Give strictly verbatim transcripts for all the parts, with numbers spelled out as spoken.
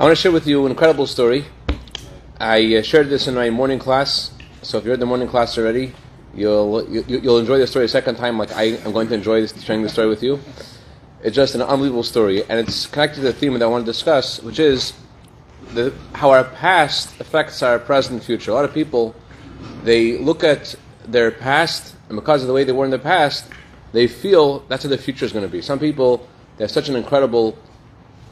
I want to share with you an incredible story. I uh, shared this in my morning class, so if you heard the morning class already, you'll you, you'll enjoy the story a second time, like I am going to enjoy this, sharing the story with you. It's just an unbelievable story, and it's connected to the theme that I want to discuss, which is the, how our past affects our present and future. A lot of people, they look at their past, and because of the way they were in the past, they feel that's how the future is going to be. Some people, they have such an incredible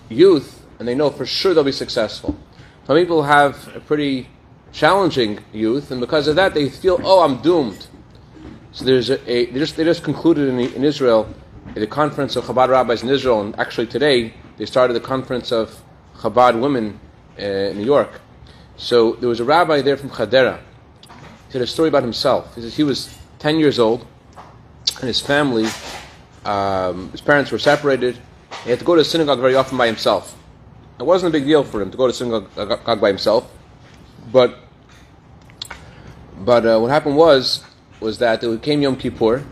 youth, and they know for sure they'll be successful. Some people have a pretty challenging youth, and because of that, they feel, oh, I'm doomed. So there's a, a they just they just concluded in, in Israel, at the conference of Chabad rabbis in Israel, and actually today, they started the conference of Chabad women uh, in New York. So there was a rabbi there from Chadera. He said a story about himself. He says he was ten years old, and his family, um, his parents were separated. He had to go to synagogue very often by himself. It wasn't a big deal for him to go to synagogue by himself, but but uh, what happened was was that it came Yom Kippur,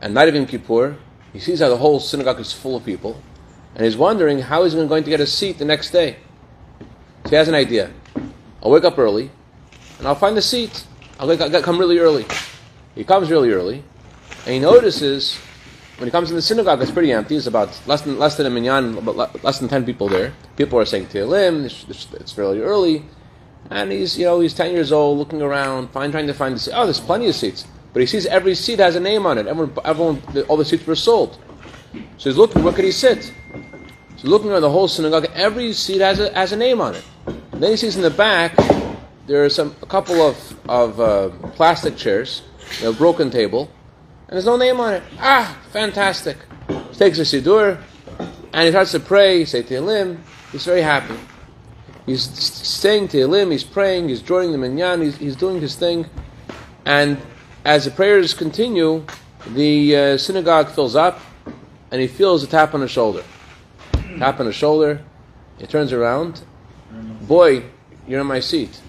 and night of Yom Kippur, he sees how the whole synagogue is full of people, and he's wondering how he's going to get a seat the next day. So he has an idea: I'll wake up early, and I'll find a seat. I'll, wake, I'll come really early. He comes really early, and he notices when he comes in the synagogue, it's pretty empty. It's about less than less than a minyan, about less than ten people there. People are saying Tehillim. It's, it's fairly early, and he's you know he's ten years old, looking around, find, trying to find the seat. Oh, there's plenty of seats, but he sees every seat has a name on it. Everyone, everyone, all the seats were sold. So he's looking. Where could he sit? So he's looking around the whole synagogue. Every seat has a has a name on it. And then he sees in the back there are some a couple of of uh, plastic chairs, you know, broken table. And there's no name on it. Ah, fantastic. He takes a Siddur, and he starts to pray, say Tehillim. He's very happy. He's saying Tehillim, he's praying, he's joining the minyan, he's, he's doing his thing. And as the prayers continue, the uh, synagogue fills up, and he feels a tap on the shoulder. Tap on the shoulder, he turns around. Boy, you're in my seat.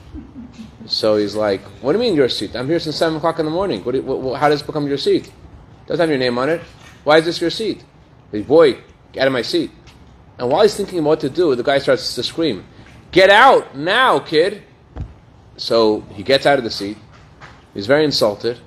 So he's like, what do you mean your seat? I'm here since seven o'clock in the morning. What do you, what, how does it become your seat? It doesn't have your name on it. Why is this your seat? He's, boy, get out of my seat. And while he's thinking what to do, the guy starts to scream, get out now, kid. So he gets out of the seat. He's very insulted.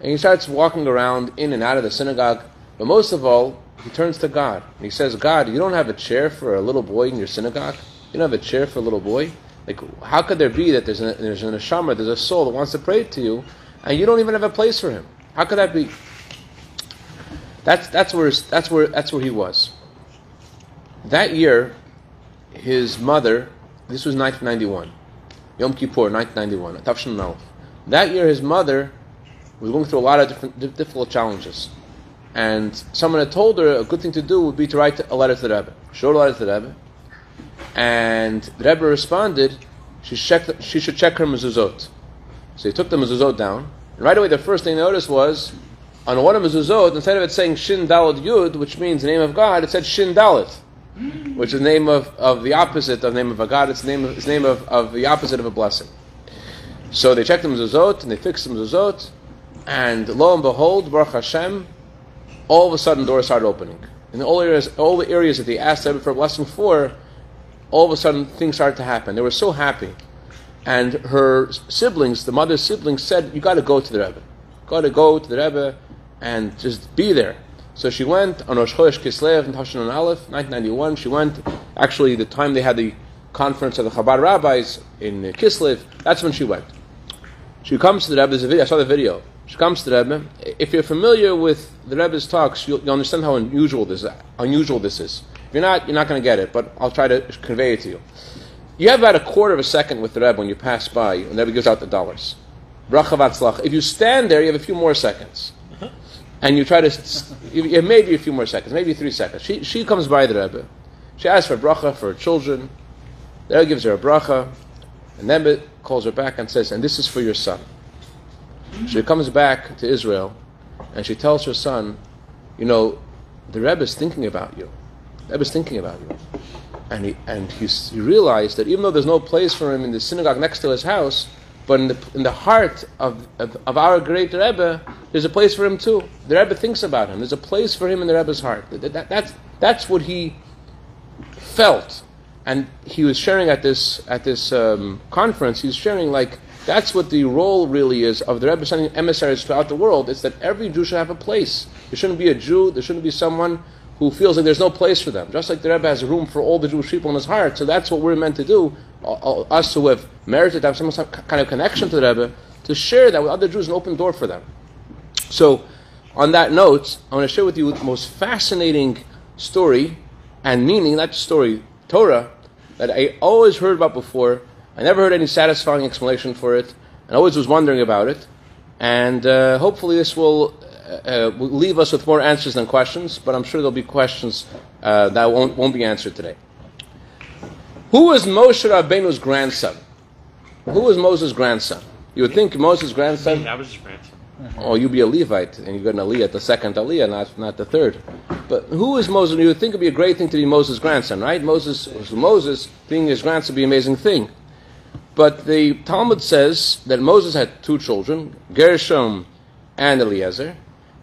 And he starts walking around in and out of the synagogue. But most of all, he turns to God. And he says, God, you don't have a chair for a little boy in your synagogue? You don't have a chair for a little boy? Like, how could there be that there's an, there's an neshama, there's a soul that wants to pray to you, and you don't even have a place for him? How could that be? That's that's where that's where that's where he was. That year, his mother. This was nineteen ninety-one, Yom Kippur, nineteen ninety-one, Tafshin Aleph. That year, his mother was going through a lot of different difficult challenges, and someone had told her a good thing to do would be to write a letter to the Rebbe. She wrote a letter to the Rebbe. And the Rebbe responded, she, checked, she should check her mezuzot. So he took the mezuzot down, and right away the first thing they noticed was, on one of mezuzot, instead of it saying Shin Dalet Yud, which means the name of God, it said Shin Dalet, which is the name of, of the opposite of the name of a God, it's the name, of, it's the name of, of the opposite of a blessing. So they checked the mezuzot, and they fixed the mezuzot, and lo and behold, Baruch Hashem, all of a sudden doors started opening. In all areas, all the areas that they asked the Rebbe for a blessing for, all of a sudden, things started to happen. They were so happy. And her siblings, the mother's siblings, said, you got to go to the Rebbe. Got to go to the Rebbe and just be there. So she went on Rosh Chodesh Kislev and Tafshin Aleph, nineteen ninety-one. She went, actually, the time they had the conference of the Chabad rabbis in Kislev, that's when she went. She comes to the Rebbe. There's a video. I saw the video. She comes to the Rebbe. If you're familiar with the Rebbe's talks, you'll, you'll understand how unusual this, unusual this is. If you're not, you're not going to get it, but I'll try to convey it to you. You have about a quarter of a second with the Rebbe when you pass by, and the Rebbe gives out the dollars. Bracha v'atzlacha. If you stand there, you have a few more seconds. And you try to, you, maybe a few more seconds, maybe three seconds. She she comes by the Rebbe. She asks for a bracha for her children. The Rebbe gives her a bracha, and the Rebbe calls her back and says, and this is for your son. She comes back to Israel, and she tells her son, you know, the Rebbe is thinking about you. I was thinking about you. And he and he, he realized that even though there's no place for him in the synagogue next to his house, but in the in the heart of, of, of our great Rebbe, there's a place for him too. The Rebbe thinks about him. There's a place for him in the Rebbe's heart. That, that, that's, that's what he felt. And he was sharing at this at this um, conference, he was sharing like, that's what the role really is of the Rebbe sending emissaries throughout the world. It's that every Jew should have a place. There shouldn't be a Jew, there shouldn't be someone who feels like there's no place for them. Just like the Rebbe has room for all the Jewish people in his heart, so that's what we're meant to do, us who have merited to have some kind of connection to the Rebbe, to share that with other Jews and open door for them. So, on that note, I want to share with you the most fascinating story and meaning, that story, Torah, that I always heard about before. I never heard any satisfying explanation for it, and always was wondering about it. And uh, hopefully this will, uh, will leave us with more answers than questions, but I'm sure there'll be questions uh, that won't, won't be answered today. Who was Moshe Rabbeinu's grandson? Who was Moses' grandson? You would think Moses' grandson... I was his grandson. Oh, you'd be a Levite, and you got an Aliyah at the second Aliyah, not, not the third. But who is Moses? You would think it would be a great thing to be Moses' grandson, right? Moses, Moses being his grandson would be an amazing thing. But the Talmud says that Moses had two children, Gershom and Eliezer,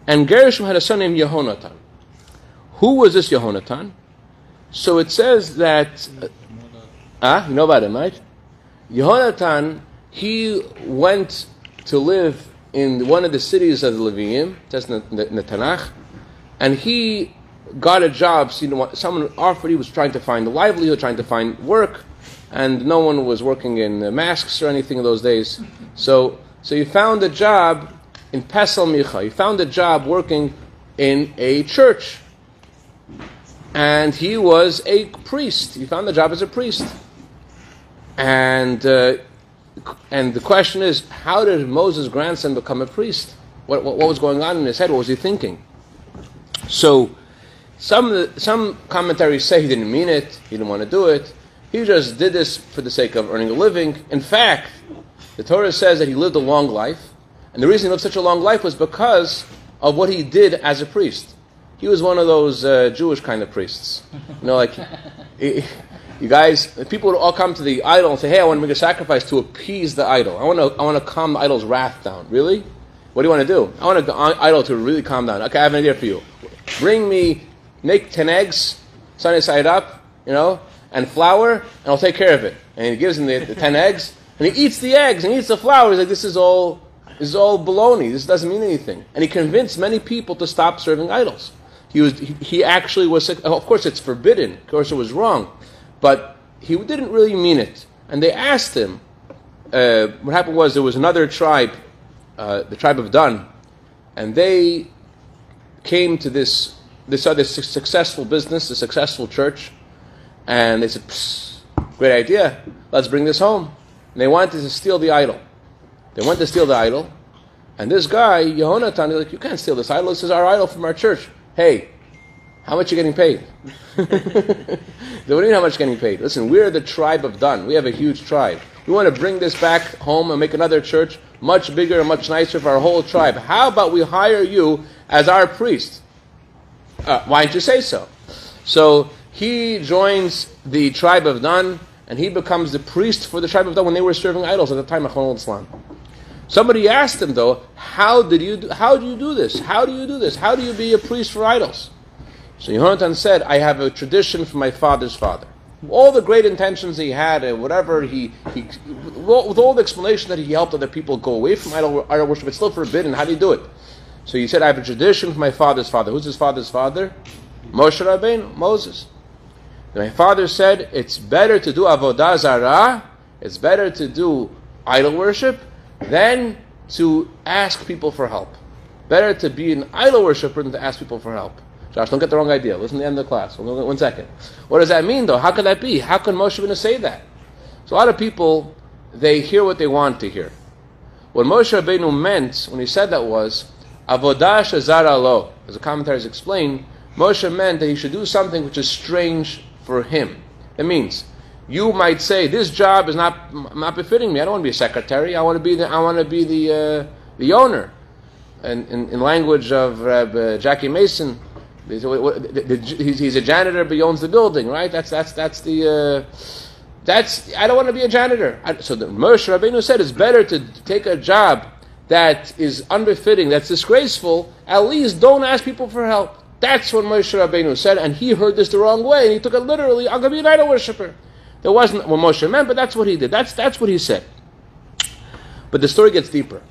and Gershom had a son named Yehonatan. Who was this Yehonatan? So it says that, ah, uh, you know about him, right? Yehonatan, he went to live in one of the cities of the Levim, that's in the, in the Tanakh, and he got a job. So, you know, someone offered, he was trying to find a livelihood, trying to find work, and no one was working in masks or anything in those days. So so he found a job in Pesel Micha. He found a job working in a church. And he was a priest. He found the job as a priest. And uh, and the question is, how did Moses' grandson become a priest? What, what, what was going on in his head? What was he thinking? So some, some commentaries say he didn't mean it. He didn't want to do it. He just did this for the sake of earning a living. In fact, the Torah says that he lived a long life. And the reason he lived such a long life was because of what he did as a priest. He was one of those uh, Jewish kind of priests. You know, like, it, you guys, people would all come to the idol and say, hey, I want to make a sacrifice to appease the idol. I want to I want to calm the idol's wrath down. Really? What do you want to do? I want the idol to really calm down. Okay, I have an idea for you. Bring me, make ten eggs, sunny side up, you know, and flour, and I'll take care of it. And he gives him the, the ten eggs, and he eats the eggs, and he eats the flour. He's like, this is all this is all baloney. This doesn't mean anything. And he convinced many people to stop serving idols. He was he, he actually was, of course it's forbidden, of course it was wrong, but he didn't really mean it. And they asked him, uh, what happened was there was another tribe, uh, the tribe of Dan, and they came to this, this other su- successful business, the successful church, and they said, psst, great idea, let's bring this home. And they wanted to steal the idol. They wanted to steal the idol. And this guy, Yehonatan, he's like, you can't steal this idol. This is our idol from our church. Hey, how much are you getting paid? They don't mean how much you're getting paid. Listen, we're the tribe of Dan. We have a huge tribe. We want to bring this back home and make another church much bigger and much nicer for our whole tribe. How about we hire you as our priest? Uh, why didn't you say so? So... he joins the tribe of Dan, and he becomes the priest for the tribe of Dan when they were serving idols at the time of Chon Islam. Somebody asked him, though, how did you do, how do you do this? How do you do this? How do you be a priest for idols? So Yehonatan said, I have a tradition from my father's father. All the great intentions he had, and whatever he, he with all the explanation that he helped other people go away from idol, idol worship, it's still forbidden. How do you do it? So he said, I have a tradition from my father's father. Who's his father's father? Moshe Rabbeinu, Moses. My father said, it's better to do avodah zarah, it's better to do idol worship, than to ask people for help. Better to be an idol worshiper than to ask people for help. Josh, don't get the wrong idea. Listen to the end of the class. One, one second. What does that mean, though? How could that be? How can Moshe Rabbeinu say that? So a lot of people, they hear what they want to hear. What Moshe Rabbeinu meant when he said that was, avodah shezara lo. As the commentaries explain, Moshe meant that he should do something which is strange for him. That means you might say, this job is not not befitting me. I don't want to be a secretary. I want to be the I want to be the uh, the owner. And in, in language of Rabbi Jackie Mason, he's a janitor, but he owns the building, right? That's that's that's the uh, that's I don't want to be a janitor. I, so the Moshe Rabbeinu said it's better to take a job that is unbefitting, that's disgraceful. At least don't ask people for help. That's what Moshe Rabbeinu said, and he heard this the wrong way, and he took it literally. I'm going to be an idol worshiper. It wasn't what Moshe meant, but that's what he did. That's that's what he said. But the story gets deeper.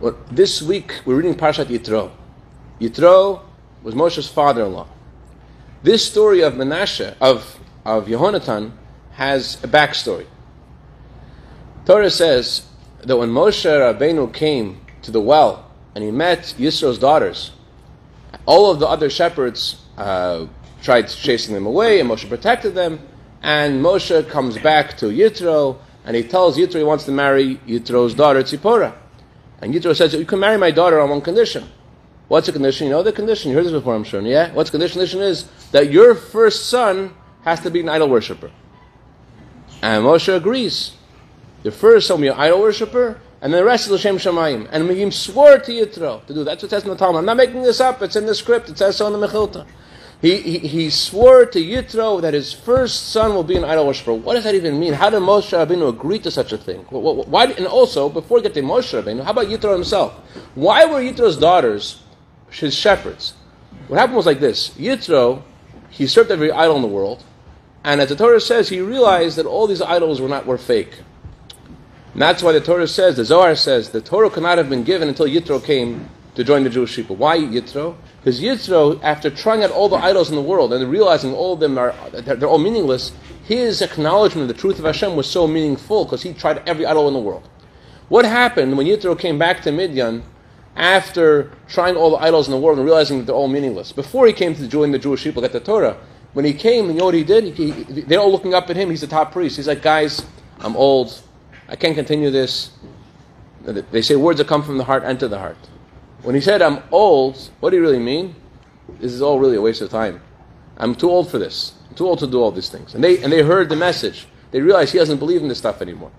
Well, this week we're reading Parshat Yitro. Yitro was Moshe's father-in-law. This story of Menashe, of, of Yehonatan, has a backstory. Torah says that when Moshe Rabbeinu came to the well and he met Yisro's daughters, all of the other shepherds uh, tried chasing them away, and Moshe protected them. And Moshe comes back to Yitro, and he tells Yitro he wants to marry Yitro's daughter, Tzipporah. And Yitro says, you can marry my daughter on one condition. What's the condition? You know the condition. You heard this before, I'm sure. Yeah? What's the condition? The condition is that your first son has to be an idol worshiper. And Moshe agrees. The first son will be an idol worshiper, and the rest is L'Shem Shamayim. And Mehim swore to Yitro to do that. That's what it says in the Talmud. I'm not making this up. It's in the script. It says so in the Mechilta. He, he he swore to Yitro that his first son will be an idol worshiper. What does that even mean? How did Moshe Rabbeinu agree to such a thing? Why? And also, before we get to Moshe Rabbeinu, how about Yitro himself? Why were Yitro's daughters his shepherds? What happened was like this. Yitro, he served every idol in the world, and as the Torah says, he realized that all these idols were not were fake. And that's why the Torah says, the Zohar says, the Torah could not have been given until Yitro came to join the Jewish people. Why Yitro? Because Yitro, after trying out all the idols in the world and realizing all of them are they're, they're all meaningless, his acknowledgement of the truth of Hashem was so meaningful because he tried every idol in the world. What happened when Yitro came back to Midian after trying all the idols in the world and realizing that they're all meaningless? Before he came to join the Jewish people, get the Torah, when he came, you know what he did? He, he, they're all looking up at him. He's the top priest. He's like, guys, I'm old. I can't continue this. They say words that come from the heart enter the heart. When he said, I'm old, what do you really mean? This is all really a waste of time. I'm too old for this. I'm too old to do all these things. And they and they heard the message. They realized he doesn't believe in this stuff anymore.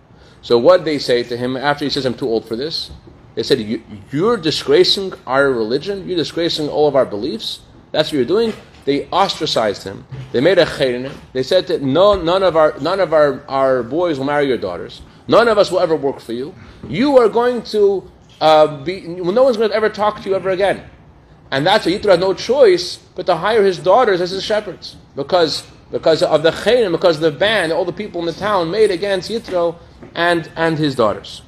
So what they say to him after he says, I'm too old for this? They said, you, you're disgracing our religion? You're disgracing all of our beliefs? That's what you're doing? They ostracized him. They made a chayrin. They said that no, none of our none of our, our boys will marry your daughters. None of us will ever work for you. You are going to... Uh, be, no one's going to ever talk to you ever again. And that's why Yitro had no choice but to hire his daughters as his shepherds. Because because of the chayim, because of the ban all the people in the town made against Yitro and, and his daughters.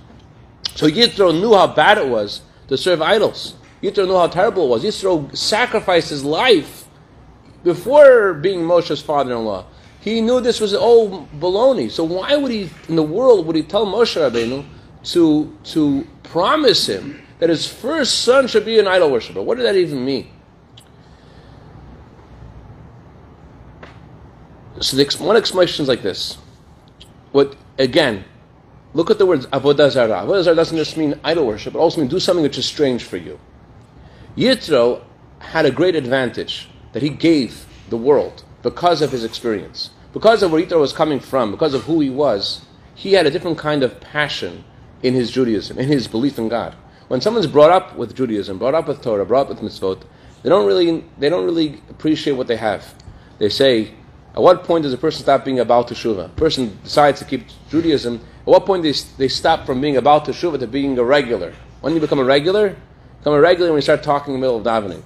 So Yitro knew how bad it was to serve idols. Yitro knew how terrible it was. Yitro sacrificed his life before being Moshe's father-in-law. He knew this was all baloney. So why would he, in the world, would he tell Moshe Rabbeinu to to promise him that his first son should be an idol worshiper? What did that even mean? So the, one explanation is like this. What again, look at the words Avodah Zarah. Avodah Zarah doesn't just mean idol worship, but also means do something which is strange for you. Yitro had a great advantage that he gave the world because of his experience. Because of where Yitro was coming from, because of who he was, he had a different kind of passion in his Judaism, in his belief in God. When someone's brought up with Judaism, brought up with Torah, brought up with mitzvot, they don't really they don't really appreciate what they have. They say, at what point does a person stop being a Baal Teshuvah? A person decides to keep Judaism. At what point they they stop from being a Baal Teshuvah to being a regular? When you become a regular, become a regular when you start talking in the middle of davening.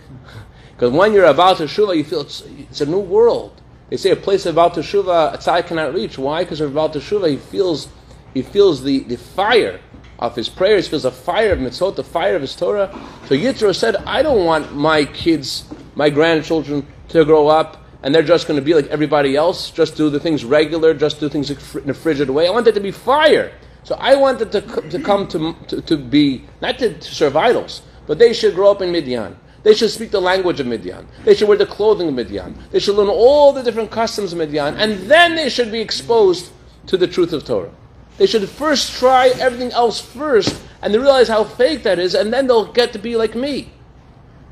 Because when you're a Baal Teshuvah, you feel it's, it's a new world. They say a place of Baal Teshuvah, a tzaddik cannot reach. Why? Because of Baal Teshuvah, he feels he feels the, the fire of his prayers, he feels the fire of mitzvot, the fire of his Torah. So Yitro said, I don't want my kids, my grandchildren to grow up and they're just going to be like everybody else, just do the things regular, just do things in a frigid way. I want it to be fire. So I want them to, to come to, to, to be, not to, to serve idols, but they should grow up in Midian. They should speak the language of Midian. They should wear the clothing of Midian. They should learn all the different customs of Midian. And then they should be exposed to the truth of Torah. They should first try everything else first, and they realize how fake that is, and then they'll get to be like me.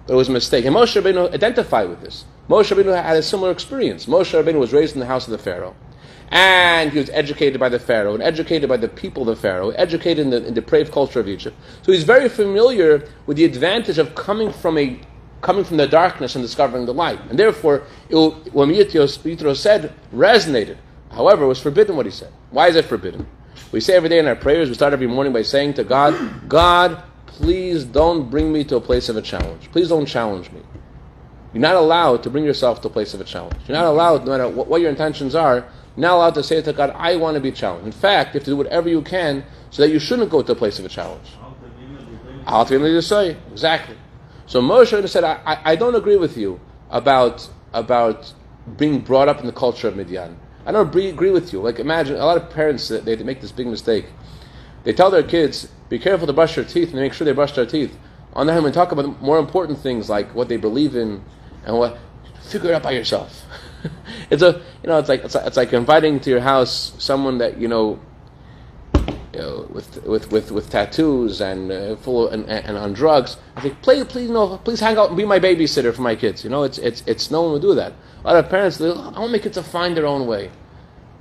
But it was a mistake. And Moshe Rabbeinu identified with this. Moshe Rabbeinu had a similar experience. Moshe Rabbeinu was raised in the house of the Pharaoh. And he was educated by the Pharaoh, and educated by the people of the Pharaoh, educated in the, in the depraved culture of Egypt. So he's very familiar with the advantage of coming from a coming from the darkness and discovering the light. And therefore, it will, when Yitro said, resonated. However, it was forbidden what he said. Why is it forbidden? We say every day in our prayers, we start every morning by saying to God, God, please don't bring me to a place of a challenge. Please don't challenge me. You're not allowed to bring yourself to a place of a challenge. You're not allowed, no matter what, what your intentions are, not allowed to say to God, I want to be challenged. In fact, you have to do whatever you can so that you shouldn't go to the place of a challenge. Exactly. So Moshe said, I, I, I don't agree with you about, about being brought up in the culture of Midian. I don't agree with you. Like, imagine, a lot of parents, they make this big mistake. They tell their kids, be careful to brush your teeth, and they make sure they brush their teeth. On the other hand, we talk about more important things like what they believe in and what, figure it out by yourself. It's a, you know, it's like, it's like it's like inviting to your house someone that you know, you know with with with, with tattoos and uh, full of, and, and on drugs. I think, please, please, no, please hang out and be my babysitter for my kids. You know, it's it's it's no one will do that. A lot of parents, they, I want my kids to find their own way.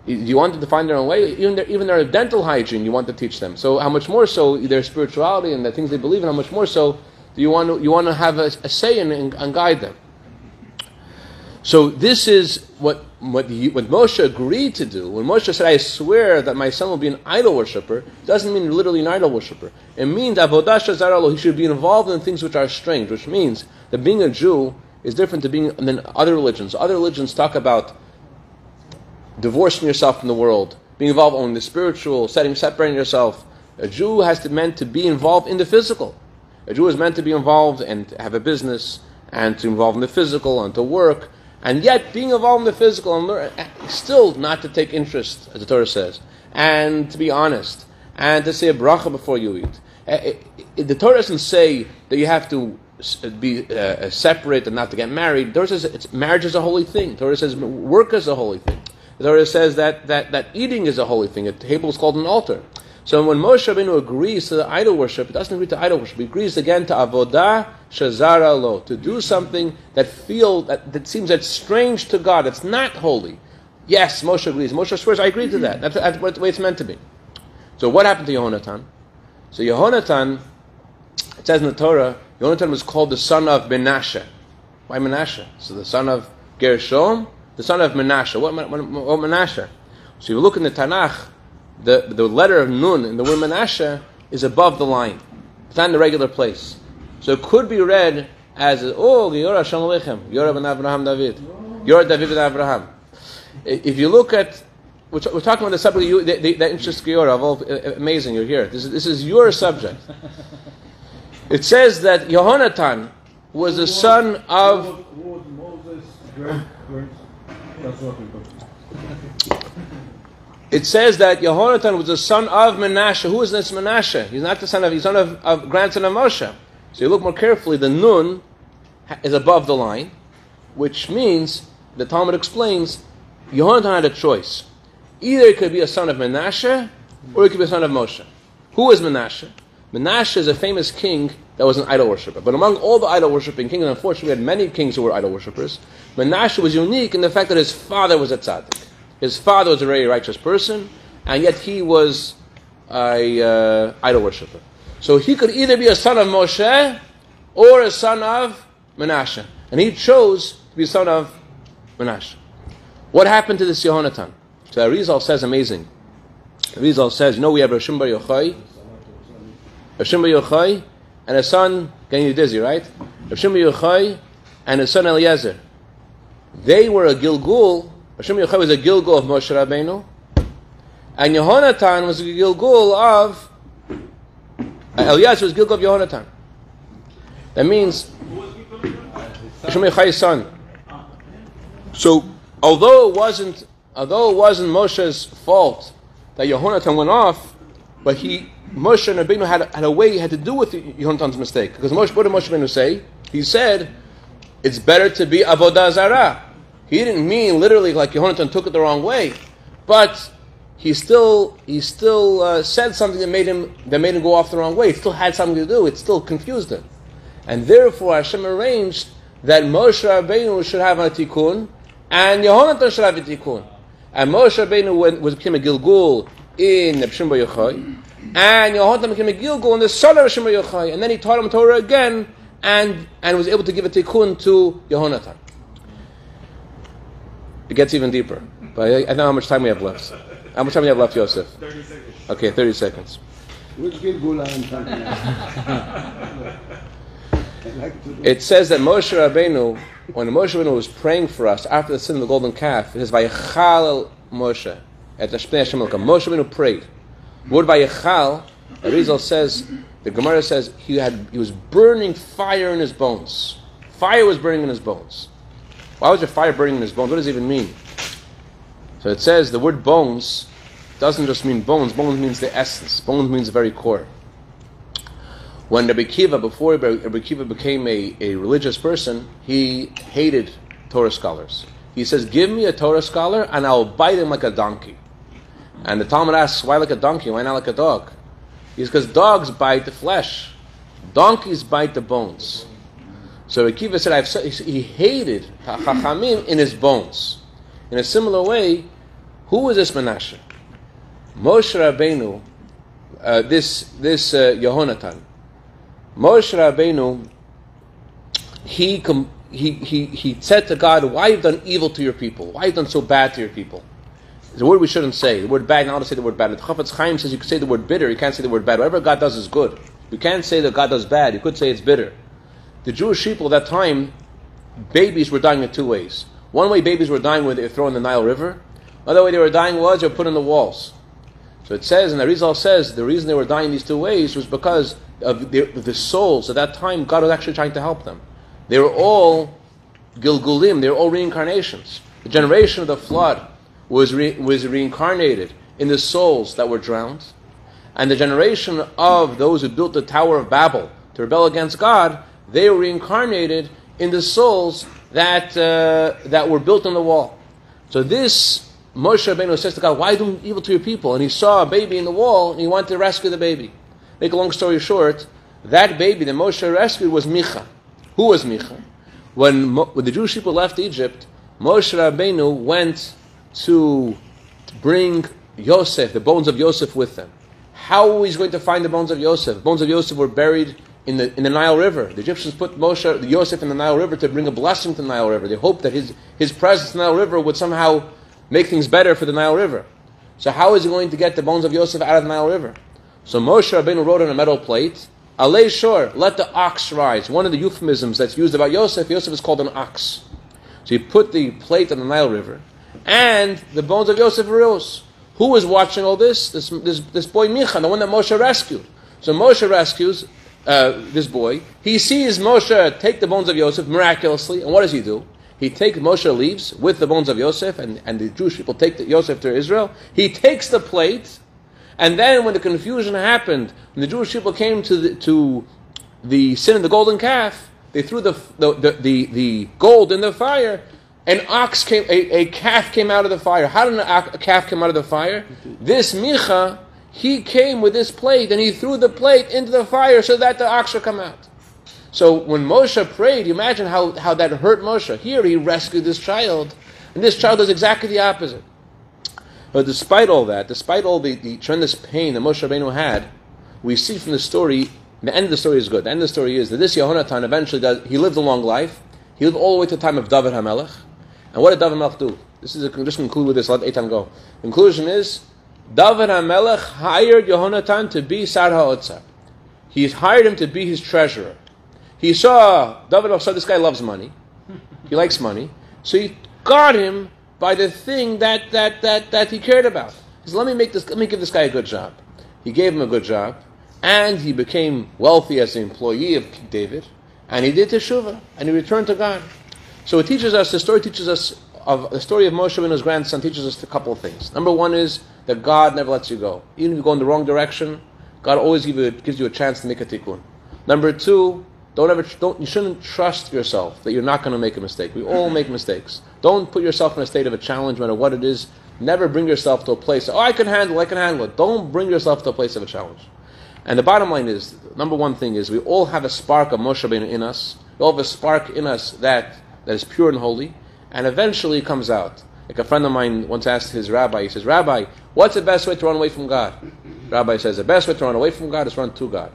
You want them to find their own way, even their, even their dental hygiene. You want to teach them. So how much more so their spirituality and the things they believe in? How much more so do you want to you want to have a, a say in and, and guide them? So this is what what, you, what Moshe agreed to do. When Moshe said, I swear that my son will be an idol worshiper, doesn't mean literally an idol worshiper. It means, avodah zara lo, he should be involved in things which are strange, which means that being a Jew is different to being, than other religions. Other religions talk about divorcing yourself from the world, being involved only in the spiritual, setting, separating yourself. A Jew has to meant to be involved in the physical. A Jew is meant to be involved and have a business, and to involve in the physical, and to work. And yet, being involved in the physical and learn, still not to take interest, as the Torah says, and to be honest, and to say a bracha before you eat. It, it, the Torah doesn't say that you have to be uh, separate and not to get married. The Torah says it's, marriage is a holy thing. The Torah says work is a holy thing. The Torah says that, that, that eating is a holy thing. A table is called an altar. So when Moshe Rabbeinu agrees to the idol worship, he doesn't agree to idol worship. He agrees again to avodah shazara lo, to do something that feel that, that seems that's strange to God. It's not holy. Yes, Moshe agrees. Moshe swears, I agree to that. That's, that's the way it's meant to be. So what happened to Yehonatan? So Yehonatan, it says in the Torah, Yehonatan was called the son of Menashe. Why Menashe? So the son of Gershom, the son of Menashe. What, what, what Menashe? So you look in the Tanakh, The the letter of Nun in the word Menashe is above the line. It's not in the regular place. So it could be read as, oh, Yorah Hashem Aleichem, Yorah ben Avraham David, Yorah David ben Avraham. If you look at, we're talking about the subject you, that, that interests Yorah, amazing, you're here. This is, this is your subject. It says that Yehonatan was the son of... It says that Yehonatan was the son of Menashe. Who is this Menashe? He's not the son of, he's son of, of grandson of Moshe. So you look more carefully, the Nun is above the line, which means, the Talmud explains, Yehonatan had a choice. Either it could be a son of Menashe, or it could be a son of Moshe. Who is Menashe? Menashe is a famous king that was an idol worshiper. But among all the idol worshipping kings, and unfortunately we had many kings who were idol worshippers, Menashe was unique in the fact that his father was a tzaddik. His father was a very righteous person, and yet he was an uh, idol worshiper. So he could either be a son of Moshe or a son of Menashe. And he chose to be a son of Menashe. What happened to this Yehonatan? So Arizal says, amazing. Arizal says, you know, we have Rishon Bar Yochai, Rishon Bar Yochai, and his son, getting you dizzy, right? Rishon Bar Yochai and his son Eliezer. They were a Gilgul. Hashem Yochai was a Gilgul of Moshe Rabbeinu, and Yehonatan was a Gilgul of Eliezer was Gilgul of Yehonatan. That means Hashem Yochai's son. So, although it wasn't, although it wasn't Moshe's fault that Yehonatan went off, but he Moshe Rabbeinu had, had a way he had to do with Yehonatan's mistake. Because Moshe, what did Moshe Rabbeinu say? He said, "It's better to be avodah zarah." He didn't mean literally like Yehonatan took it the wrong way, but he still he still uh, said something that made him that made him go off the wrong way. It still had something to do. It still confused him, and therefore Hashem arranged that Moshe Rabbeinu should have a tikkun, and Yehonatan should have a tikkun. And Moshe Rabbeinu went, was became a Gilgul in Rishon Bar Yochai, and Yehonatan became a Gilgul in the son of Rishon Bar Yochai, and then he taught him Torah again, and and was able to give a tikkun to Yehonatan. It gets even deeper. But I don't know how much time we have left. How much time we have left, Yosef? thirty seconds. Okay, thirty seconds. Which Gilgul I'm talking about? It says that Moshe Rabbeinu, when Moshe Rabbeinu was praying for us after the sin of the golden calf, it says, Vayechal Moshe at the Shpnei Hashem Elokam. Moshe Benu prayed. Word by Yechal, the Rizal says, the Gemara says he had he was burning fire in his bones. Fire was burning in his bones. Why was there fire burning in his bones? What does it even mean? So it says the word bones doesn't just mean bones. Bones means the essence. Bones means the very core. When Rabbi Kiva, before Rabbi Kiva became a, a religious person, he hated Torah scholars. He says, give me a Torah scholar and I'll bite him like a donkey. And the Talmud asks, why like a donkey? Why not like a dog? He says, because dogs bite the flesh. Donkeys bite the bones. So Rabbi Kiva said, I've, he hated Chachamim in his bones. In a similar way, who was this Menashe? Moshe Rabbeinu, uh, this, this uh, Yehonatan, Moshe Rabbeinu, he, com- he, he, he said to God, why have you done evil to your people? Why have you done so bad to your people? It's a word we shouldn't say. The word bad, not to say the word bad. The Chafetz Chaim says you can say the word bitter, you can't say the word bad. Whatever God does is good. You can't say that God does bad, you could say it's bitter. The Jewish people at that time, babies were dying in two ways. One way babies were dying when they were thrown in the Nile River. Another way they were dying was they were put in the walls. So it says, and the Arizal says, the reason they were dying these two ways was because of the, the souls. At that time, God was actually trying to help them. They were all Gilgulim, they were all reincarnations. The generation of the flood was re, was reincarnated in the souls that were drowned. And the generation of those who built the Tower of Babel to rebel against God, they were reincarnated in the souls that uh, that were built on the wall. So this, Moshe Rabbeinu says to God, why do evil to your people? And he saw a baby in the wall, and he wanted to rescue the baby. Make a long story short, that baby that Moshe rescued was Micha. Who was Micha? When, Mo- when the Jewish people left Egypt, Moshe Rabbeinu went to bring Yosef, the bones of Yosef, with them. How was he going to find the bones of Yosef? The bones of Yosef were buried in the in the Nile River. The Egyptians put Moshe, Yosef in the Nile River to bring a blessing to the Nile River. They hoped that his, his presence in the Nile River would somehow make things better for the Nile River. So how is he going to get the bones of Yosef out of the Nile River? So Moshe Rabbeinu wrote on a metal plate, Alei Shor, let the ox rise. One of the euphemisms that's used about Yosef, Yosef is called an ox. So he put the plate on the Nile River, and the bones of Yosef arose. Who was watching all this? This this, this boy Micha, the one that Moshe rescued. So Moshe rescues uh, this boy. He sees Moshe take the bones of Yosef miraculously, and what does he do? He takes, Moshe leaves with the bones of Yosef, and, and the Jewish people take the, Yosef to Israel. He takes the plate, and then when the confusion happened, when the Jewish people came to the, to the sin of the golden calf, they threw the the, the, the, the gold in the fire, an ox came, a, a calf came out of the fire. How did an, a calf come out of the fire? This Micha, he came with this plate, and he threw the plate into the fire so that the ox would come out. So when Moshe prayed, you imagine how, how that hurt Moshe. Here he rescued this child, and this child does exactly the opposite. But despite all that, despite all the, the tremendous pain that Moshe Rabbeinu had, we see from the story, the end of the story is good. The end of the story is that this Yehonatan eventually does, he lived a long life. He lived all the way to the time of David HaMelech. And what did David HaMelech do? This is a, just conclude with this, let Eitan go. Conclusion is, David HaMelech hired Yehonatan to be Sar HaOtzar. He hired him to be his treasurer. He saw, David saw this guy loves money. He likes money. So he got him by the thing that that that, that he cared about. He said, let me make this, let me give this guy a good job. He gave him a good job, and he became wealthy as an employee of King David, and he did teshuvah, and he returned to God. So it teaches us, the story teaches us, of the story of Moshe and his grandson teaches us a couple of things. Number one is that God never lets you go. Even if you go in the wrong direction, God always give you, gives you a chance to make a tikkun. Number two, Don't ever. Don't. You shouldn't trust yourself that you're not going to make a mistake. We all make mistakes. Don't put yourself in a state of a challenge, no matter what it is. Never bring yourself to a place. Oh, I can handle. I can handle it. Don't bring yourself to a place of a challenge. And the bottom line is, number one thing is, we all have a spark of Moshe Rabbeinu in us. We all have a spark in us that that is pure and holy, and eventually it comes out. Like a friend of mine once asked his rabbi. He says, "Rabbi, what's the best way to run away from God?" Rabbi says, "The best way to run away from God is run to God,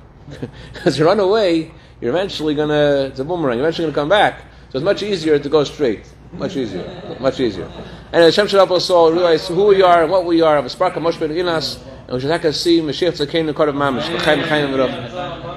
because you run away." You're eventually going to, it's a boomerang, you're eventually going to come back. So it's much easier to go straight. Much easier. Much easier. And Hashem should help us all realize who we are and what we are. Have a spark of Moshe Rabbeinu in us. And we should have to see Mashiach Tzadkenu Kodesh Mamish.